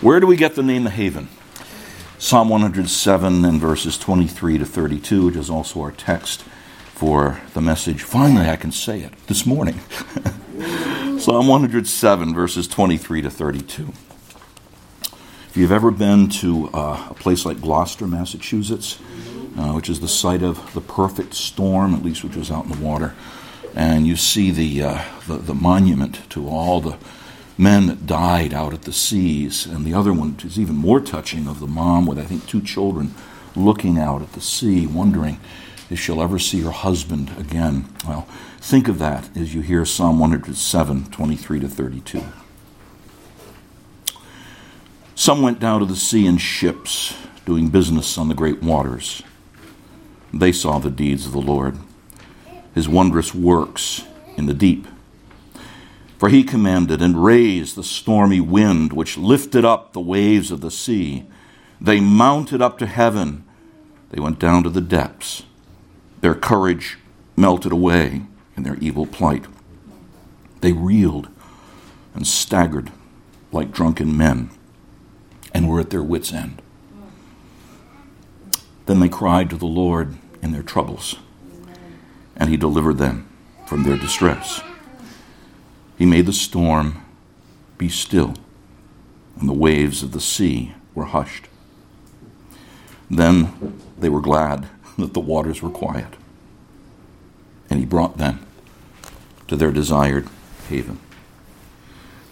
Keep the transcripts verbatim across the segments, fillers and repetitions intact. Where do we get the name the Haven? Psalm one hundred seven and verses twenty-three to thirty-two, which is also our text for the message. Finally, I can say it this morning. Psalm one hundred seven, verses twenty-three to thirty-two. If you've ever been to uh, a place like Gloucester, Massachusetts, uh, which is the site of the perfect storm, at least which was out in the water, and you see the, uh, the, the monument to all the men that died out at the seas, and the other one, which is even more touching, of the mom with, I think, two children looking out at the sea, wondering if she'll ever see her husband again. Well, think of that as you hear Psalm one hundred seven, twenty-three to thirty-two. Some went down to the sea in ships, doing business on the great waters. They saw the deeds of the Lord, his wondrous works in the deep. For he commanded and raised the stormy wind, which lifted up the waves of the sea. They mounted up to heaven. They went down to the depths. Their courage melted away in their evil plight. They reeled and staggered like drunken men and were at their wits' end. Then they cried to the Lord in their troubles, and he delivered them from their distress. He made the storm be still, and the waves of the sea were hushed. Then they were glad that the waters were quiet, and he brought them to their desired haven.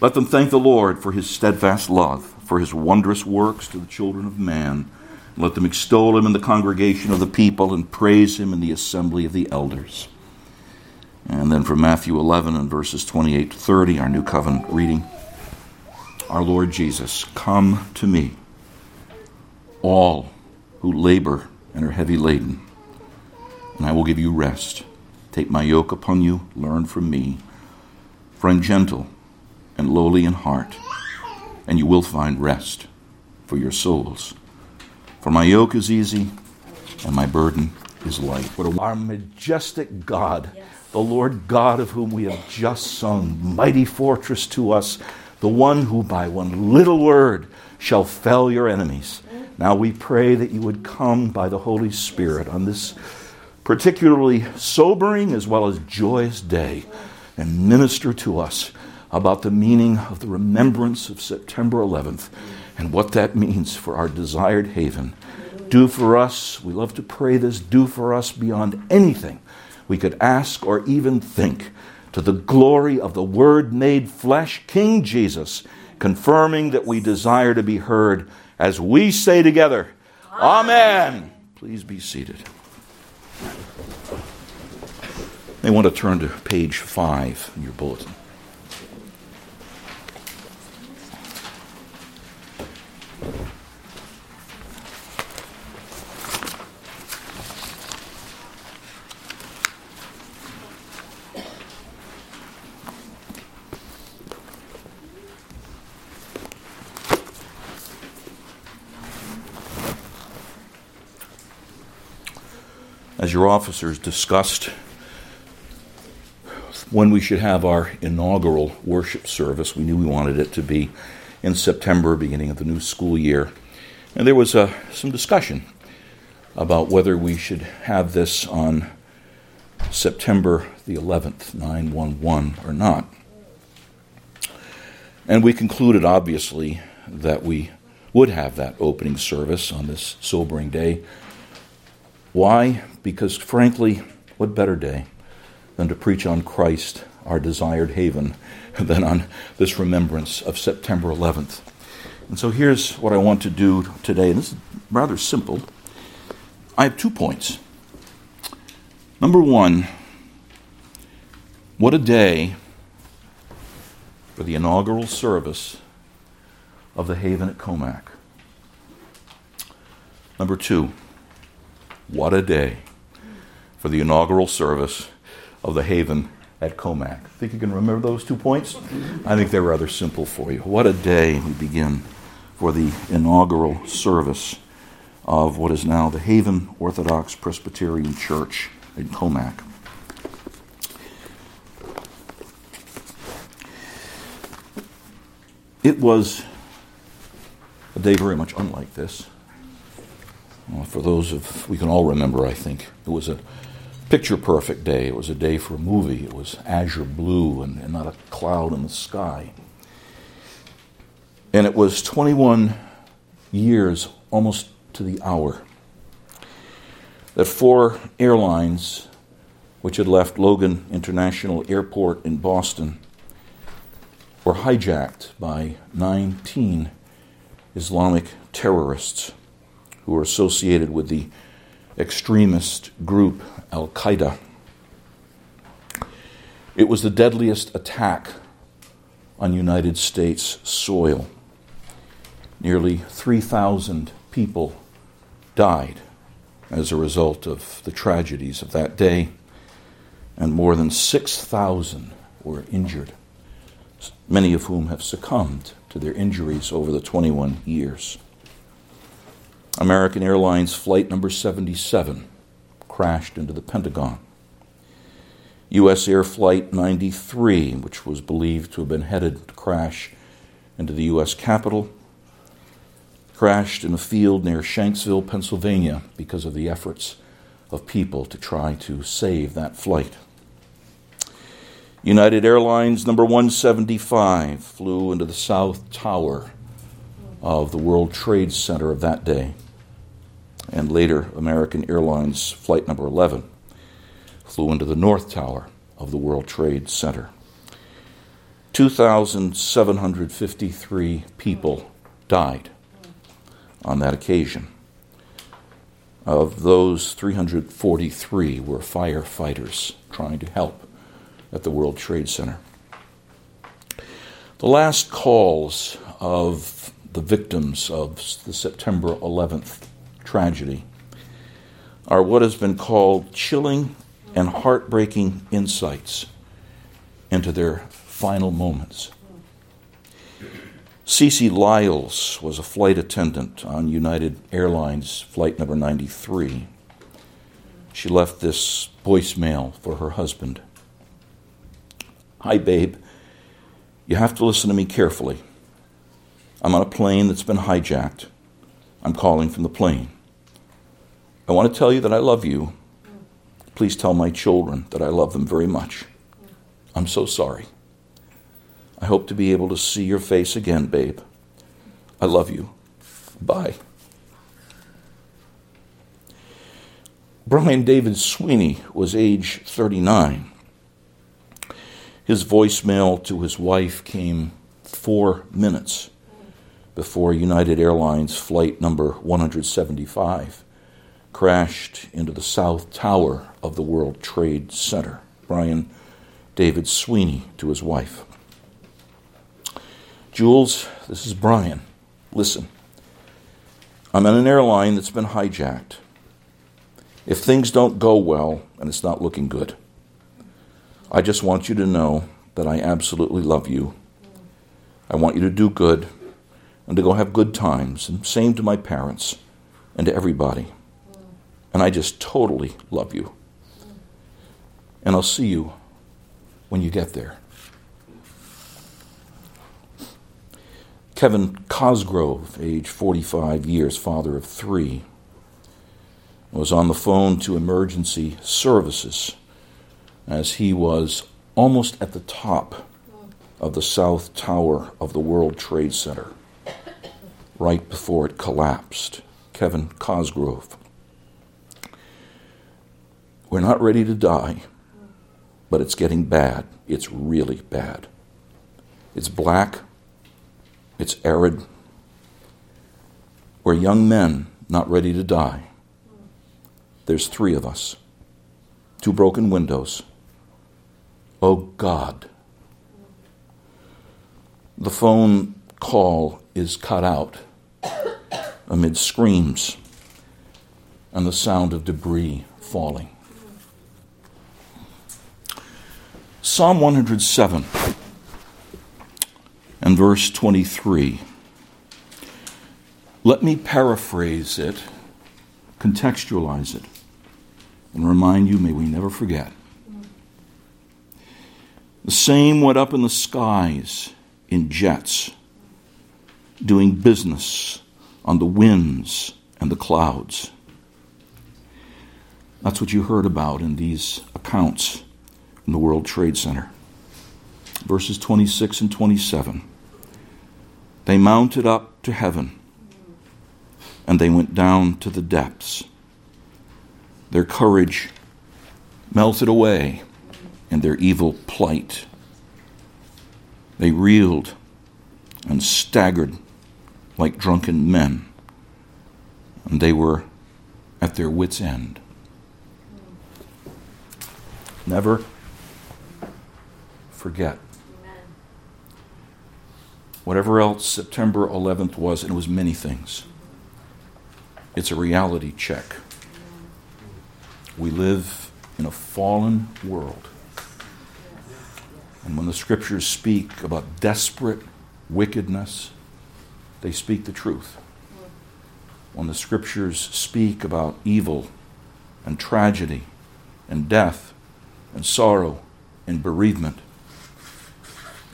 Let them thank the Lord for his steadfast love, for his wondrous works to the children of man. Let them extol him in the congregation of the people and praise him in the assembly of the elders. And then from Matthew eleven and verses twenty-eight to thirty, our New Covenant reading. Our Lord Jesus, come to me, all who labor and are heavy laden, and I will give you rest. Take my yoke upon you, learn from me, for I am gentle and lowly in heart, and you will find rest for your souls. For my yoke is easy and my burden is light. What our majestic God. Yes. The Lord God of whom we have just sung, mighty fortress to us, the one who by one little word shall fell your enemies. Now we pray that you would come by the Holy Spirit on this particularly sobering as well as joyous day and minister to us about the meaning of the remembrance of September eleventh and what that means for our desired haven. Do for us, we love to pray this, do for us beyond anything we could ask or even think, to the glory of the Word made flesh, King Jesus, confirming that we desire to be heard as we say together, Amen. Amen. Please be seated. They want to turn to page five in your bulletin. As your officers discussed when we should have our inaugural worship service, we knew we wanted it to be in September, beginning of the new school year. And there was uh, some discussion about whether we should have this on September the eleventh, nine one one, or not. And we concluded, obviously, that we would have that opening service on this sobering day. Why? Because, frankly, what better day than to preach on Christ, our desired haven, than on this remembrance of September eleventh. And so here's what I want to do today. And this is rather simple. I have two points. Number one, what a day for the inaugural service of the Haven at Comac. Number two, what a day for the inaugural service of the Haven at Comac. Think you can remember those two points? I think they're rather simple for you. What a day we begin for the inaugural service of what is now the Haven Orthodox Presbyterian Church in Comac. It was a day very much unlike this. Well, for those of, we can all remember, I think, it was a picture-perfect day. It was a day for a movie. It was azure blue and, and not a cloud in the sky. And it was twenty-one years, almost to the hour, that four airlines, which had left Logan International Airport in Boston, were hijacked by nineteen Islamic terrorists who were associated with the extremist group Al-Qaeda. It was the deadliest attack on United States soil. Nearly three thousand people died as a result of the tragedies of that day, and more than six thousand were injured, many of whom have succumbed to their injuries over the twenty-one years. American Airlines Flight Number seventy-seven crashed into the Pentagon. U S Air Flight ninety-three, which was believed to have been headed to crash into the U S Capitol, crashed in a field near Shanksville, Pennsylvania, because of the efforts of people to try to save that flight. United Airlines number one seventy-five flew into the South Tower of the World Trade Center of that day, and later American Airlines Flight number eleven flew into the North Tower of the World Trade Center. two thousand seven hundred fifty-three people died on that occasion. Of those, three hundred forty-three were firefighters trying to help at the World Trade Center. The last calls of the victims of the September eleventh tragedy are what has been called chilling and heartbreaking insights into their final moments. CeCe Lyles was a flight attendant on United Airlines Flight Number ninety-three. She left this voicemail for her husband. "Hi, babe. You have to listen to me carefully. I'm on a plane that's been hijacked. I'm calling from the plane. I want to tell you that I love you. Please tell my children that I love them very much. I'm so sorry. I hope to be able to see your face again, babe. I love you. Bye." Brian David Sweeney was age thirty-nine. His voicemail to his wife came four minutes before United Airlines flight number one seventy-five crashed into the South Tower of the World Trade Center. Brian David Sweeney to his wife. "Jules, this is Brian. Listen, I'm on an airline that's been hijacked. If things don't go well, and it's not looking good, I just want you to know that I absolutely love you. I want you to do good and to go have good times, and same to my parents and to everybody. And I just totally love you. And I'll see you when you get there." Kevin Cosgrove, age forty-five years, father of three, was on the phone to emergency services as he was almost at the top of the South Tower of the World Trade Center, right before it collapsed. Kevin Cosgrove. "We're not ready to die, but it's getting bad. It's really bad. It's black. It's arid. We're young men not ready to die. There's three of us. Two broken windows. Oh, God." The phone call is cut out amid screams and the sound of debris falling. Psalm one hundred seven and verse twenty-three. Let me paraphrase it, contextualize it, and remind you, may we never forget. "The same went up in the skies in jets, doing business on the winds and the clouds. That's what you heard about in these accounts in the World Trade Center. Verses twenty-six and twenty-seven. They mounted up to heaven, and they went down to the depths. Their courage melted away in their evil plight. They reeled and staggered like drunken men, and they were at their wits' end. Never forget. Amen. Whatever else September eleventh was, and it was many things, it's a reality check. We live in a fallen world. And when the scriptures speak about desperate wickedness, they speak the truth. When the scriptures speak about evil and tragedy and death and sorrow and bereavement,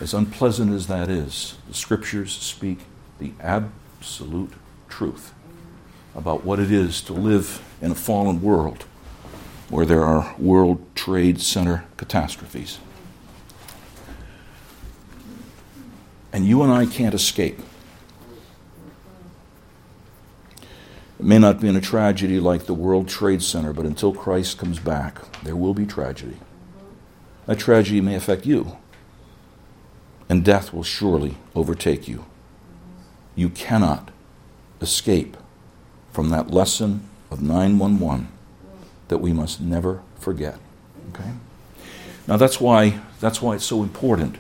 as unpleasant as that is, the scriptures speak the absolute truth about what it is to live in a fallen world where there are World Trade Center catastrophes. And you and I can't escape. It may not be in a tragedy like the World Trade Center, but until Christ comes back, there will be tragedy. That tragedy may affect you, and death will surely overtake you. You cannot escape from that lesson of nine one one that we must never forget. Okay? Now that's why that's why it's so important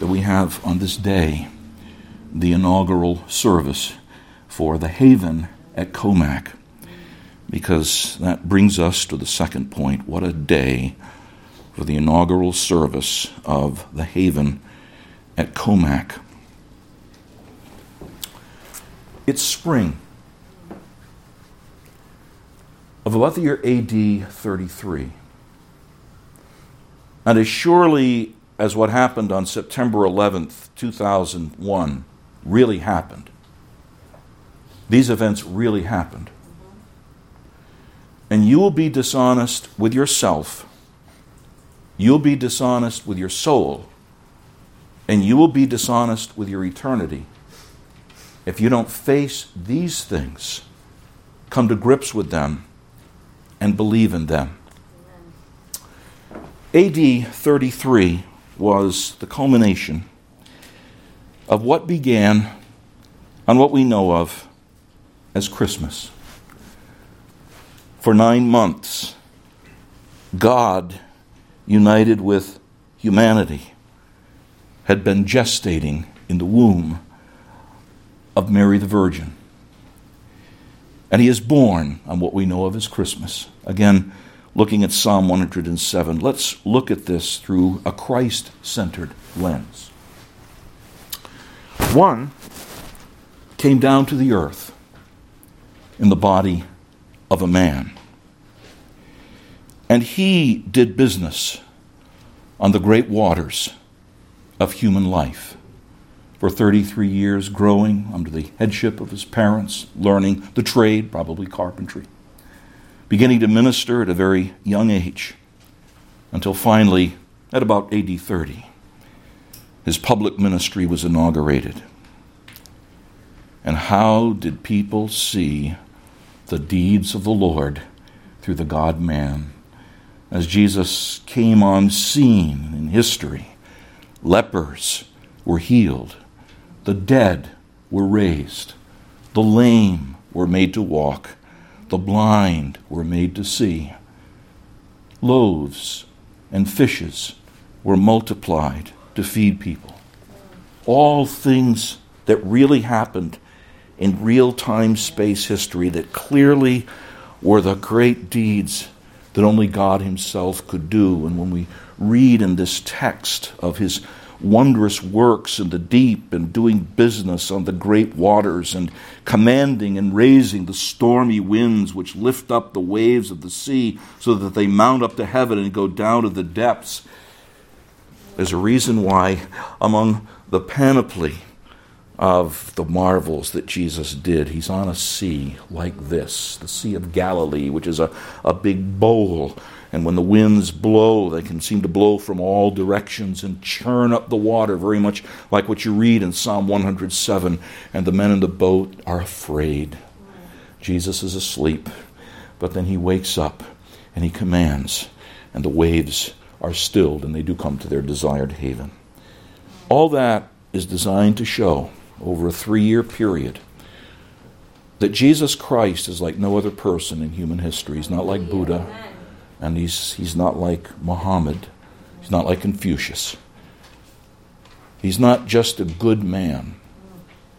that we have on this day the inaugural service for the Haven at Comac, because that brings us to the second point. What a day for the inaugural service of the Haven at Comac. It's spring of about the year A D thirty-three. And as surely as what happened on September eleventh, two thousand one really happened, these events really happened, and you will be dishonest with yourself, you'll be dishonest with your soul, and you will be dishonest with your eternity if you don't face these things, come to grips with them, and believe in them. A D thirty-three was the culmination of what began on what we know of as Christmas. For nine months, God, united with humanity, had been gestating in the womb of Mary the Virgin. And he is born on what we know of as Christmas. Again, looking at Psalm one hundred seven, let's look at this through a Christ-centered lens. One came down to the earth in the body of a man, and he did business on the great waters of human life for thirty-three years, growing under the headship of his parents, learning the trade, probably carpentry, beginning to minister at a very young age, until finally, at about A D thirty, his public ministry was inaugurated. And how did people see the deeds of the Lord through the God-man? As Jesus came on scene in history, lepers were healed, the dead were raised, the lame were made to walk, the blind were made to see. Loaves and fishes were multiplied to feed people. All things that really happened in real-time space history that clearly were the great deeds that only God himself could do. And when we read in this text of his wondrous works in the deep and doing business on the great waters and commanding and raising the stormy winds which lift up the waves of the sea so that they mount up to heaven and go down to the depths. There's a reason why among the panoply of the marvels that Jesus did. He's on a sea like this, the Sea of Galilee, which is a, a big bowl. And when the winds blow, they can seem to blow from all directions and churn up the water, very much like what you read in Psalm one hundred seven. And the men in the boat are afraid. Jesus is asleep, but then he wakes up and he commands, and the waves are stilled, and they do come to their desired haven. All that is designed to show, over a three-year period, that Jesus Christ is like no other person in human history. He's not like Buddha, and he's he's not like Muhammad. He's not like Confucius. He's not just a good man.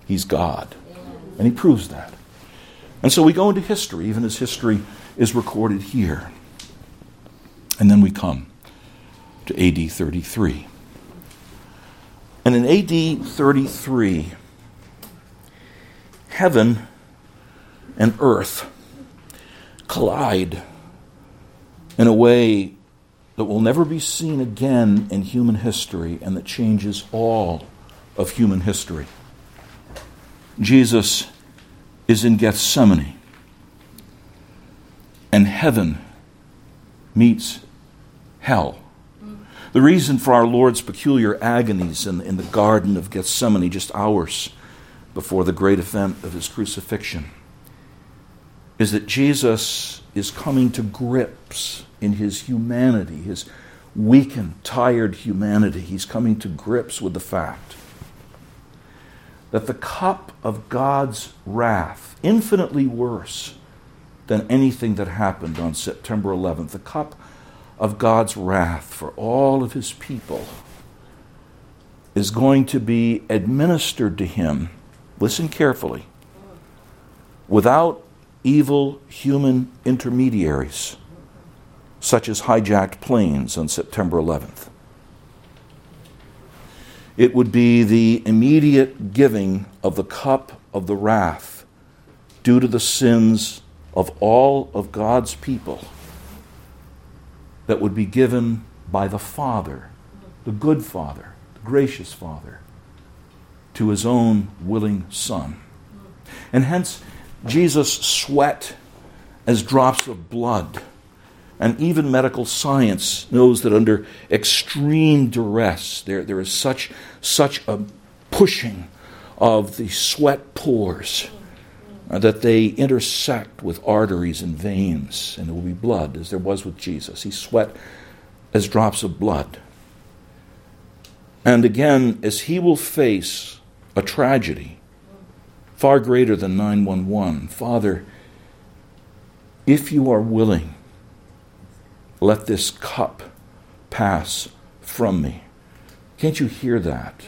He's God. And he proves that. And so we go into history, even as history is recorded here. And then we come to A D thirty-three. And in A D thirty-three, heaven and earth collide in a way that will never be seen again in human history, and that changes all of human history. Jesus is in Gethsemane, and heaven meets hell. The reason for our Lord's peculiar agonies in, in the Garden of Gethsemane, just hours before the great event of his crucifixion, is that Jesus is coming to grips in his humanity, his weakened, tired humanity. He's coming to grips with the fact that the cup of God's wrath, infinitely worse than anything that happened on September eleventh, the cup of God's wrath for all of his people, is going to be administered to him, listen carefully, without evil human intermediaries, such as hijacked planes on September eleventh. It would be the immediate giving of the cup of the wrath due to the sins of all of God's people that would be given by the Father, the good Father, the gracious Father, to his own willing Son. And hence, Jesus' sweat as drops of blood. And even medical science knows that under extreme duress, there, there is such, such a pushing of the sweat pores that they intersect with arteries and veins, and there will be blood, as there was with Jesus. He sweat as drops of blood. And again, as he will face a tragedy far greater than nine one one, Father, if you are willing, let this cup pass from me. Can't you hear that?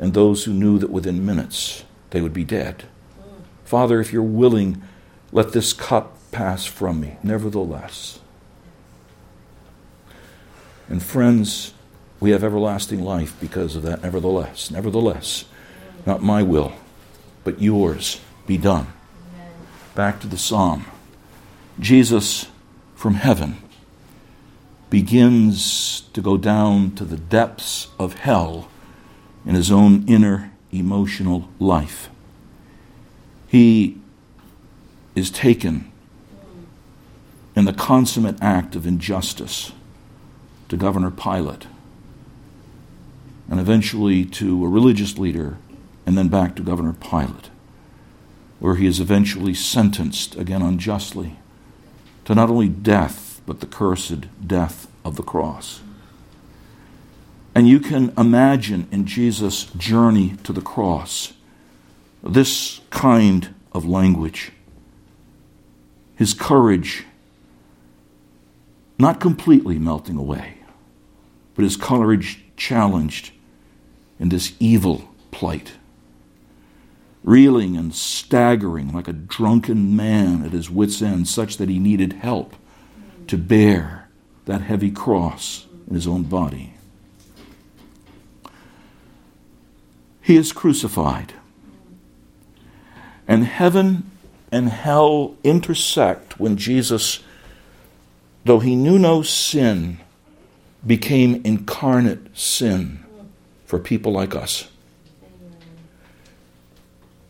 And those who knew that within minutes they would be dead. Father, if you're willing, let this cup pass from me, nevertheless. And friends, we have everlasting life because of that, nevertheless. Nevertheless, not my will, but yours be done. Amen. Back to the psalm. Jesus from heaven begins to go down to the depths of hell in his own inner emotional life. He is taken in the consummate act of injustice to Governor Pilate, and eventually to a religious leader, and then back to Governor Pilate, where he is eventually sentenced, again unjustly, to not only death, but the cursed death of the cross. And you can imagine in Jesus' journey to the cross this kind of language. His courage not completely melting away, but his courage challenged in this evil plight. Reeling and staggering like a drunken man at his wits' end, such that he needed help to bear that heavy cross in his own body. He is crucified. And heaven and hell intersect when Jesus, though he knew no sin, became incarnate sin for people like us.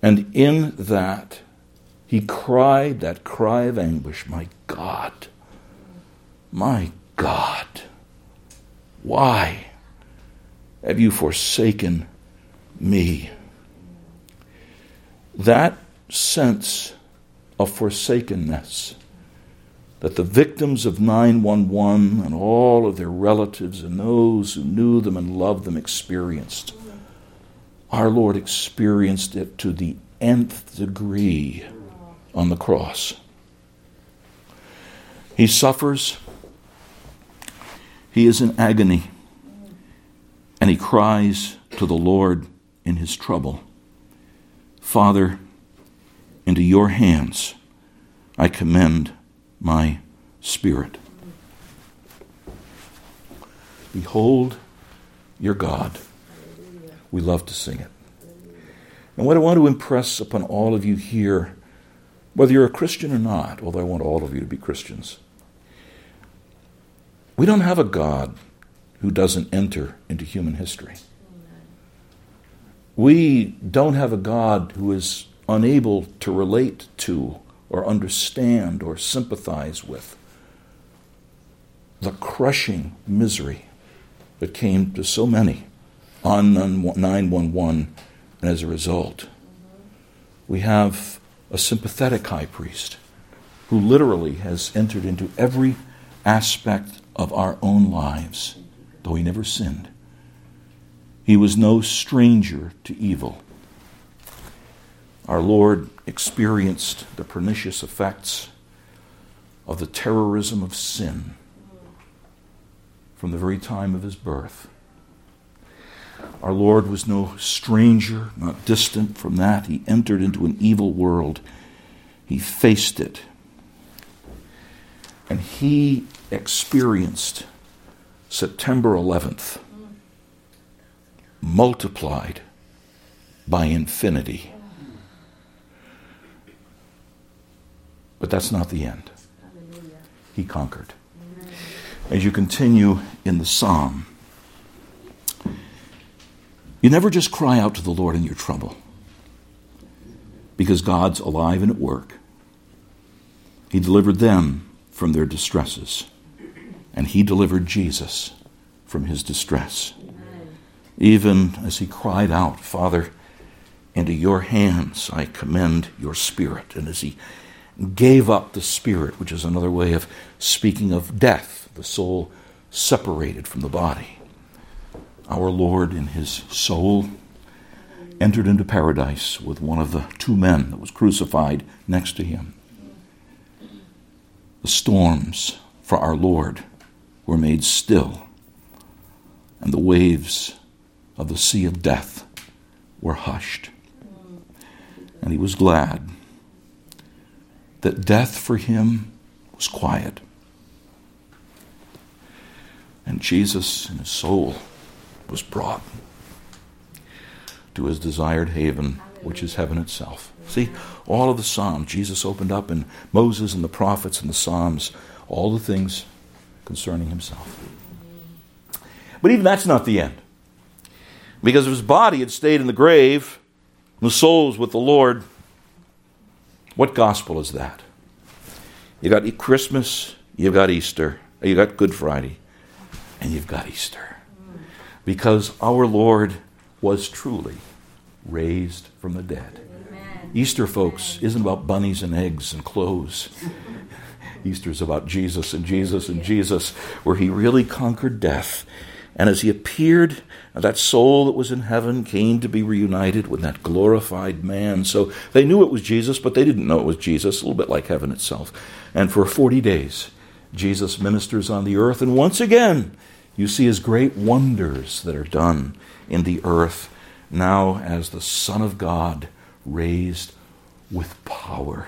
And in that, he cried that cry of anguish, my God, my God, why have you forsaken me? That sense of forsakenness that the victims of nine one one and all of their relatives and those who knew them and loved them experienced. Our Lord experienced it to the nth degree on the cross. He suffers. He is in agony. And he cries to the Lord in his trouble, Father, into your hands I commend my spirit. Behold your God. We love to sing it. And what I want to impress upon all of you here, whether you're a Christian or not, although I want all of you to be Christians, we don't have a God who doesn't enter into human history. We don't have a God who is unable to relate to or understand or sympathize with the crushing misery that came to so many on nine one one, and as a result, we have a sympathetic high priest who literally has entered into every aspect of our own lives, though he never sinned. He was no stranger to evil. Our Lord experienced the pernicious effects of the terrorism of sin from the very time of his birth. Our Lord was no stranger, not distant from that. He entered into an evil world. He faced it. And he experienced September eleventh, multiplied by infinity. But that's not the end. He conquered. As you continue in the psalm, you never just cry out to the Lord in your trouble, because God's alive and at work. He delivered them from their distresses, and he delivered Jesus from his distress. Even as he cried out, Father, into your hands I commend your spirit. And as he gave up the spirit, which is another way of speaking of death, the soul separated from the body, our Lord in his soul entered into paradise with one of the two men that was crucified next to him. The storms for our Lord were made still, and the waves of the sea of death were hushed. And he was glad that death for him was quiet. And Jesus in his soul was brought to his desired haven, which is heaven itself. See, all of the Psalms, Jesus opened up in Moses and the prophets and the Psalms, all the things concerning himself. But even that's not the end. Because if his body had stayed in the grave, and the soul's with the Lord, what gospel is that? You've got Christmas, you've got Easter, you've got Good Friday, and you've got Easter. Because our Lord was truly raised from the dead. Amen. Easter, folks, isn't about bunnies and eggs and clothes. Easter's about Jesus and Jesus and Jesus, where he really conquered death. And as he appeared, that soul that was in heaven came to be reunited with that glorified man. So they knew it was Jesus, but they didn't know it was Jesus, a little bit like heaven itself. And for forty days, Jesus ministers on the earth. And once again, you see his great wonders that are done in the earth, now as the Son of God raised with power.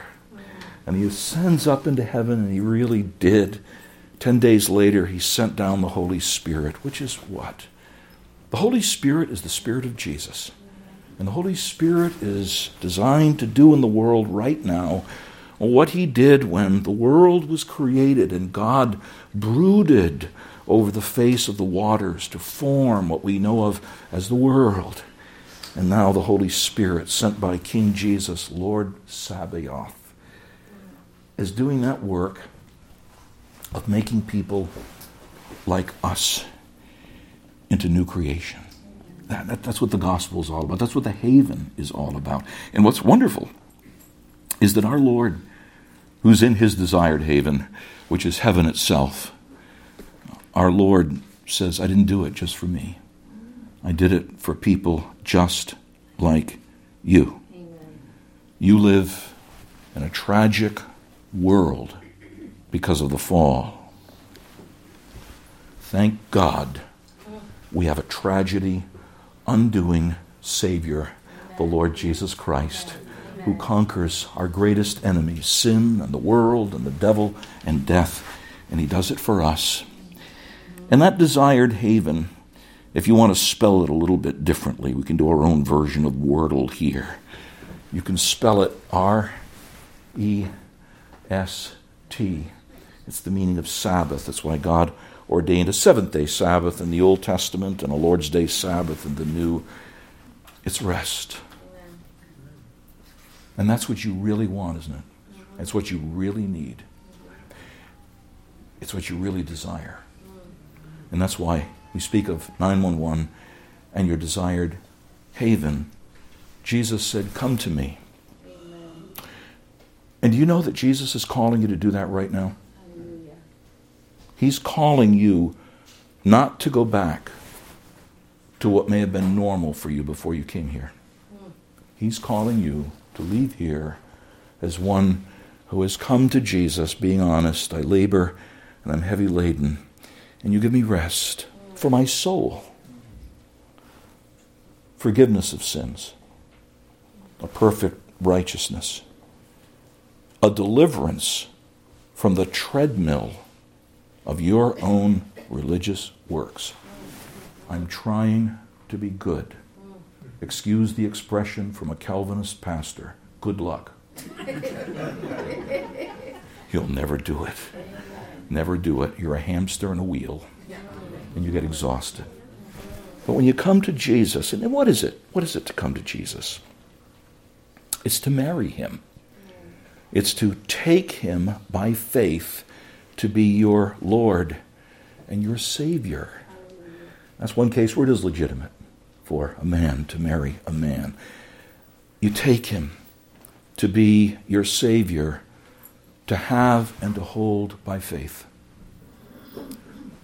And he ascends up into heaven, and he really did. Ten days later, he sent down the Holy Spirit, which is what? The Holy Spirit is the Spirit of Jesus. And the Holy Spirit is designed to do in the world right now what he did when the world was created and God brooded over the face of the waters to form what we know of as the world. and now the Holy Spirit, sent by King Jesus, Lord Sabaoth, is doing that work of making people like us into new creation. That, that, that's what the gospel is all about. That's what the Haven is all about. And what's wonderful is that our Lord, who's in his desired haven, which is heaven itself, our Lord says, I didn't do it just for me. I did it for people just like you. Amen. You live in a tragic world because of the fall. Thank God we have a tragedy undoing Savior, the Lord Jesus Christ, who conquers our greatest enemy, sin and the world and the devil and death, and he does it for us. And that desired haven, if you want to spell it a little bit differently, we can do our own version of Wordle here. You can spell it R E S T. It's the meaning of Sabbath. That's why God ordained a seventh-day Sabbath in the Old Testament and a Lord's Day Sabbath in the New. It's rest. And that's what you really want, isn't it? That's what you really need. It's what you really desire. And that's why we speak of nine one one and your desired haven. Jesus said, come to me. Amen. And do you know that Jesus is calling you to do that right now? Hallelujah. He's calling you not to go back to what may have been normal for you before you came here. He's calling you to leave here as one who has come to Jesus, being honest, I labor and I'm heavy laden, and you give me rest for my soul. Forgiveness of sins, a perfect righteousness, a deliverance from the treadmill of your own religious works. I'm trying to be good. Excuse the expression from a Calvinist pastor, good luck. You'll never do it. Never do it. You're a hamster in a wheel, and you get exhausted. But when you come to Jesus, and what is it? What is it to come to Jesus? It's to marry him. It's to take him by faith to be your Lord and your Savior. That's one case where it is legitimate for a man to marry a man. You take him to be your Savior, to have and to hold by faith,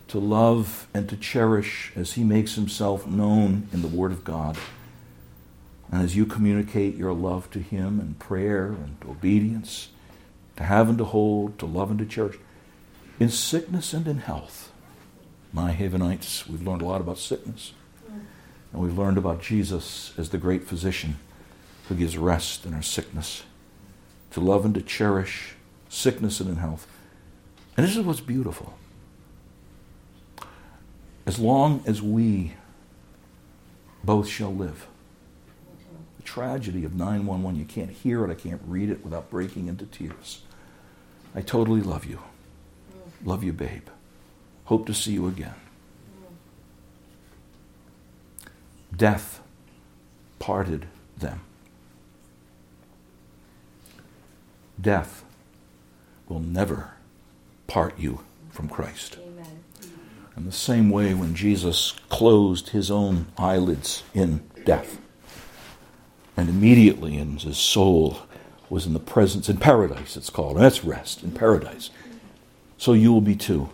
to love and to cherish as he makes himself known in the Word of God. And as you communicate your love to him in prayer and obedience, to have and to hold, to love and to cherish, in sickness and in health. My Havenites, we've learned a lot about sickness. And we've learned about Jesus as the great physician who gives rest in our sickness, to love and to cherish sickness and in health. And this is what's beautiful. As long as we both shall live. The tragedy of nine one one, you can't hear it, I can't read it without breaking into tears. I totally love you. Love you, babe. Hope to see you again. Death parted them. Death will never part you from Christ. Amen. In the same way, when Jesus closed his own eyelids in death, and immediately in his soul was in the presence, in paradise it's called, and that's rest, in paradise. So you will be too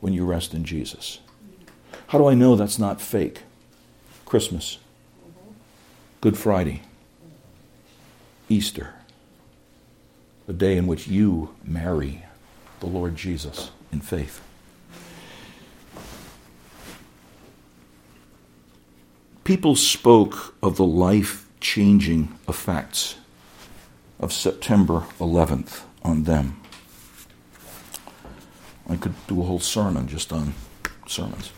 when you rest in Jesus. How do I know that's not fake? Christmas, Good Friday, Easter, the day in which you marry the Lord Jesus in faith. People spoke of the life-changing effects of September eleventh on them. I could do a whole sermon just on sermons,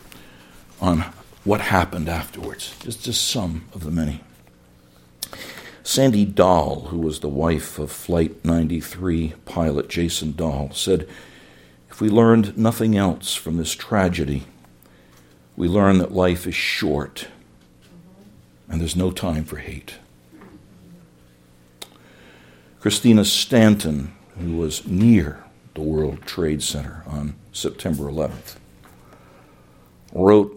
on what happened afterwards. Just, just some of the many. Sandy Dahl, who was the wife of Flight ninety-three pilot Jason Dahl, said, if we learned nothing else from this tragedy, we learn that life is short and there's no time for hate. Christina Stanton, who was near the World Trade Center on September eleventh, wrote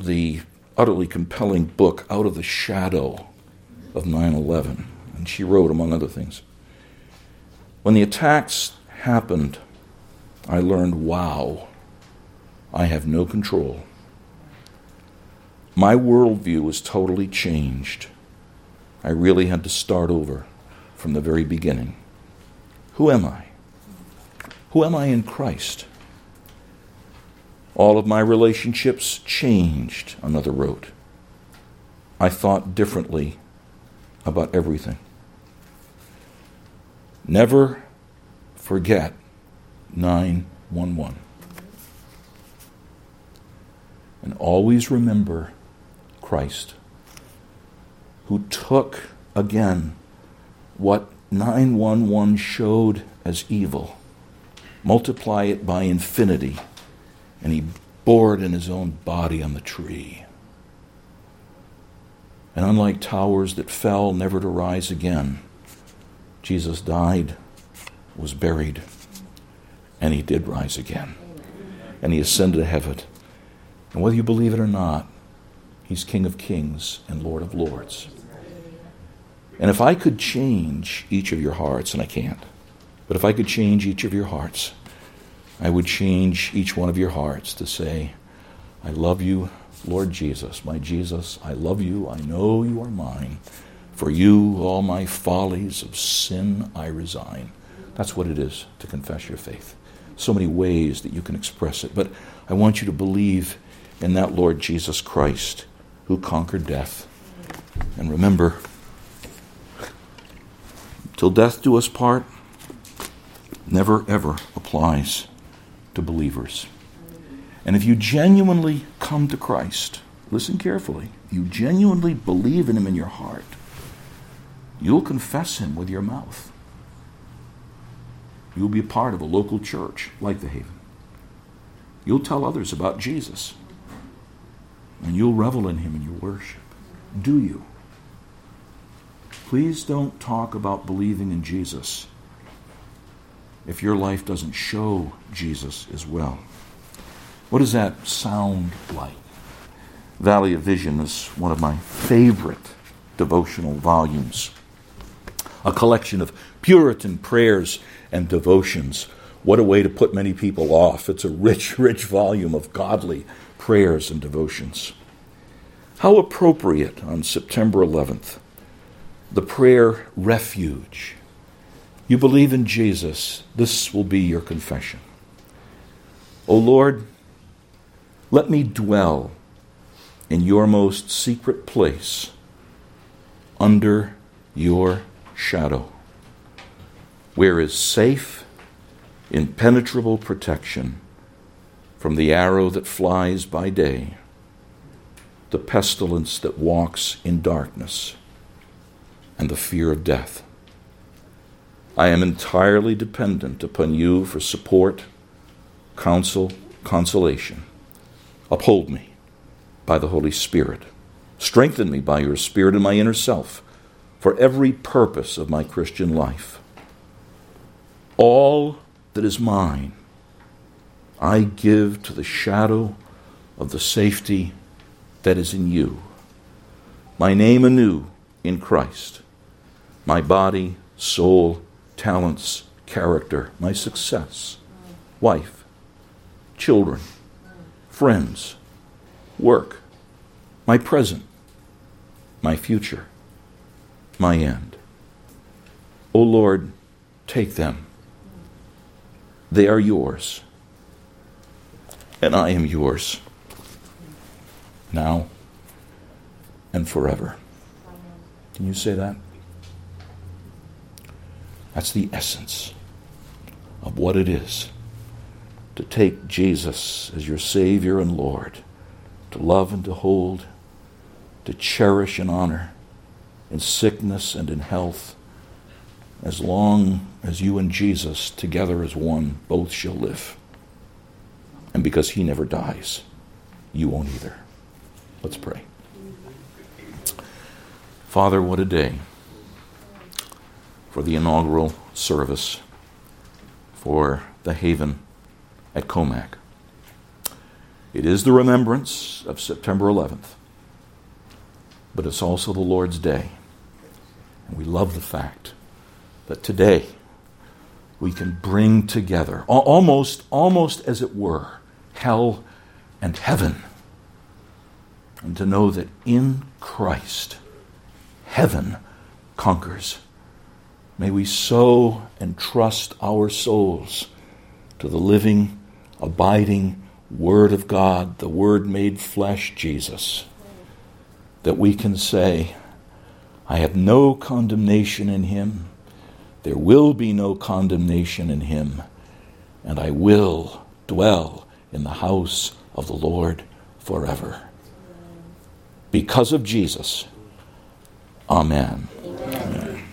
the utterly compelling book, Out of the Shadow of nine eleven. And she wrote, among other things, "When the attacks happened, I learned, wow, I have no control. My worldview was totally changed. I really had to start over from the very beginning. Who am I? Who am I in Christ? All of my relationships changed," another wrote. "I thought differently about everything." Never forget nine one one. And always remember Christ, who took again what nine one one showed as evil, multiply it by infinity, and he bore it in his own body on the tree. And unlike towers that fell never to rise again, Jesus died, was buried, and he did rise again. And he ascended to heaven. And whether you believe it or not, he's King of Kings and Lord of Lords. And if I could change each of your hearts, and I can't, but if I could change each of your hearts, I would change each one of your hearts to say, "I love you, Lord Jesus, my Jesus, I love you, I know you are mine. For you, all my follies of sin, I resign." That's what it is to confess your faith. So many ways that you can express it, but I want you to believe in that Lord Jesus Christ who conquered death. And remember, till death do us part, never ever applies to believers. And if you genuinely come to Christ, listen carefully, you genuinely believe in him in your heart, you'll confess him with your mouth. You'll be a part of a local church like the Haven. You'll tell others about Jesus. And you'll revel in him in your worship. Do you? Please don't talk about believing in Jesus if your life doesn't show Jesus as well. What does that sound like? Valley of Vision is one of my favorite devotional volumes. A collection of Puritan prayers and devotions. What a way to put many people off. It's a rich, rich volume of godly prayers and devotions. How appropriate on September eleventh, the prayer refuge. You believe in Jesus, this will be your confession. O Lord, let me dwell in your most secret place under your shadow, where is safe, impenetrable protection from the arrow that flies by day, the pestilence that walks in darkness, and the fear of death. I am entirely dependent upon you for support, counsel, consolation. Uphold me by the Holy Spirit. Strengthen me by your Spirit in my inner self for every purpose of my Christian life. All that is mine, I give to the shadow of the safety that is in you. My name anew in Christ, my body, soul, talents, character, my success, wife, children, friends, work, my present, my future, my end. O Lord, take them. They are yours, and I am yours, now and forever. Can you say that? That's the essence of what it is to take Jesus as your Savior and Lord, to love and to hold, to cherish and honor in sickness and in health. As long as you and Jesus together as one, both shall live. And because he never dies, you won't either. Let's pray. Father, what a day for the inaugural service for the Haven at Comac. It is the remembrance of September eleventh, but it's also the Lord's Day. And we love the fact that today we can bring together, almost, almost as it were, hell and heaven. And to know that in Christ, heaven conquers. May we so entrust our souls to the living, abiding Word of God, the Word made flesh, Jesus, that we can say, I have no condemnation in him, there will be no condemnation in him, and I will dwell in the house of the Lord forever. Because of Jesus, amen.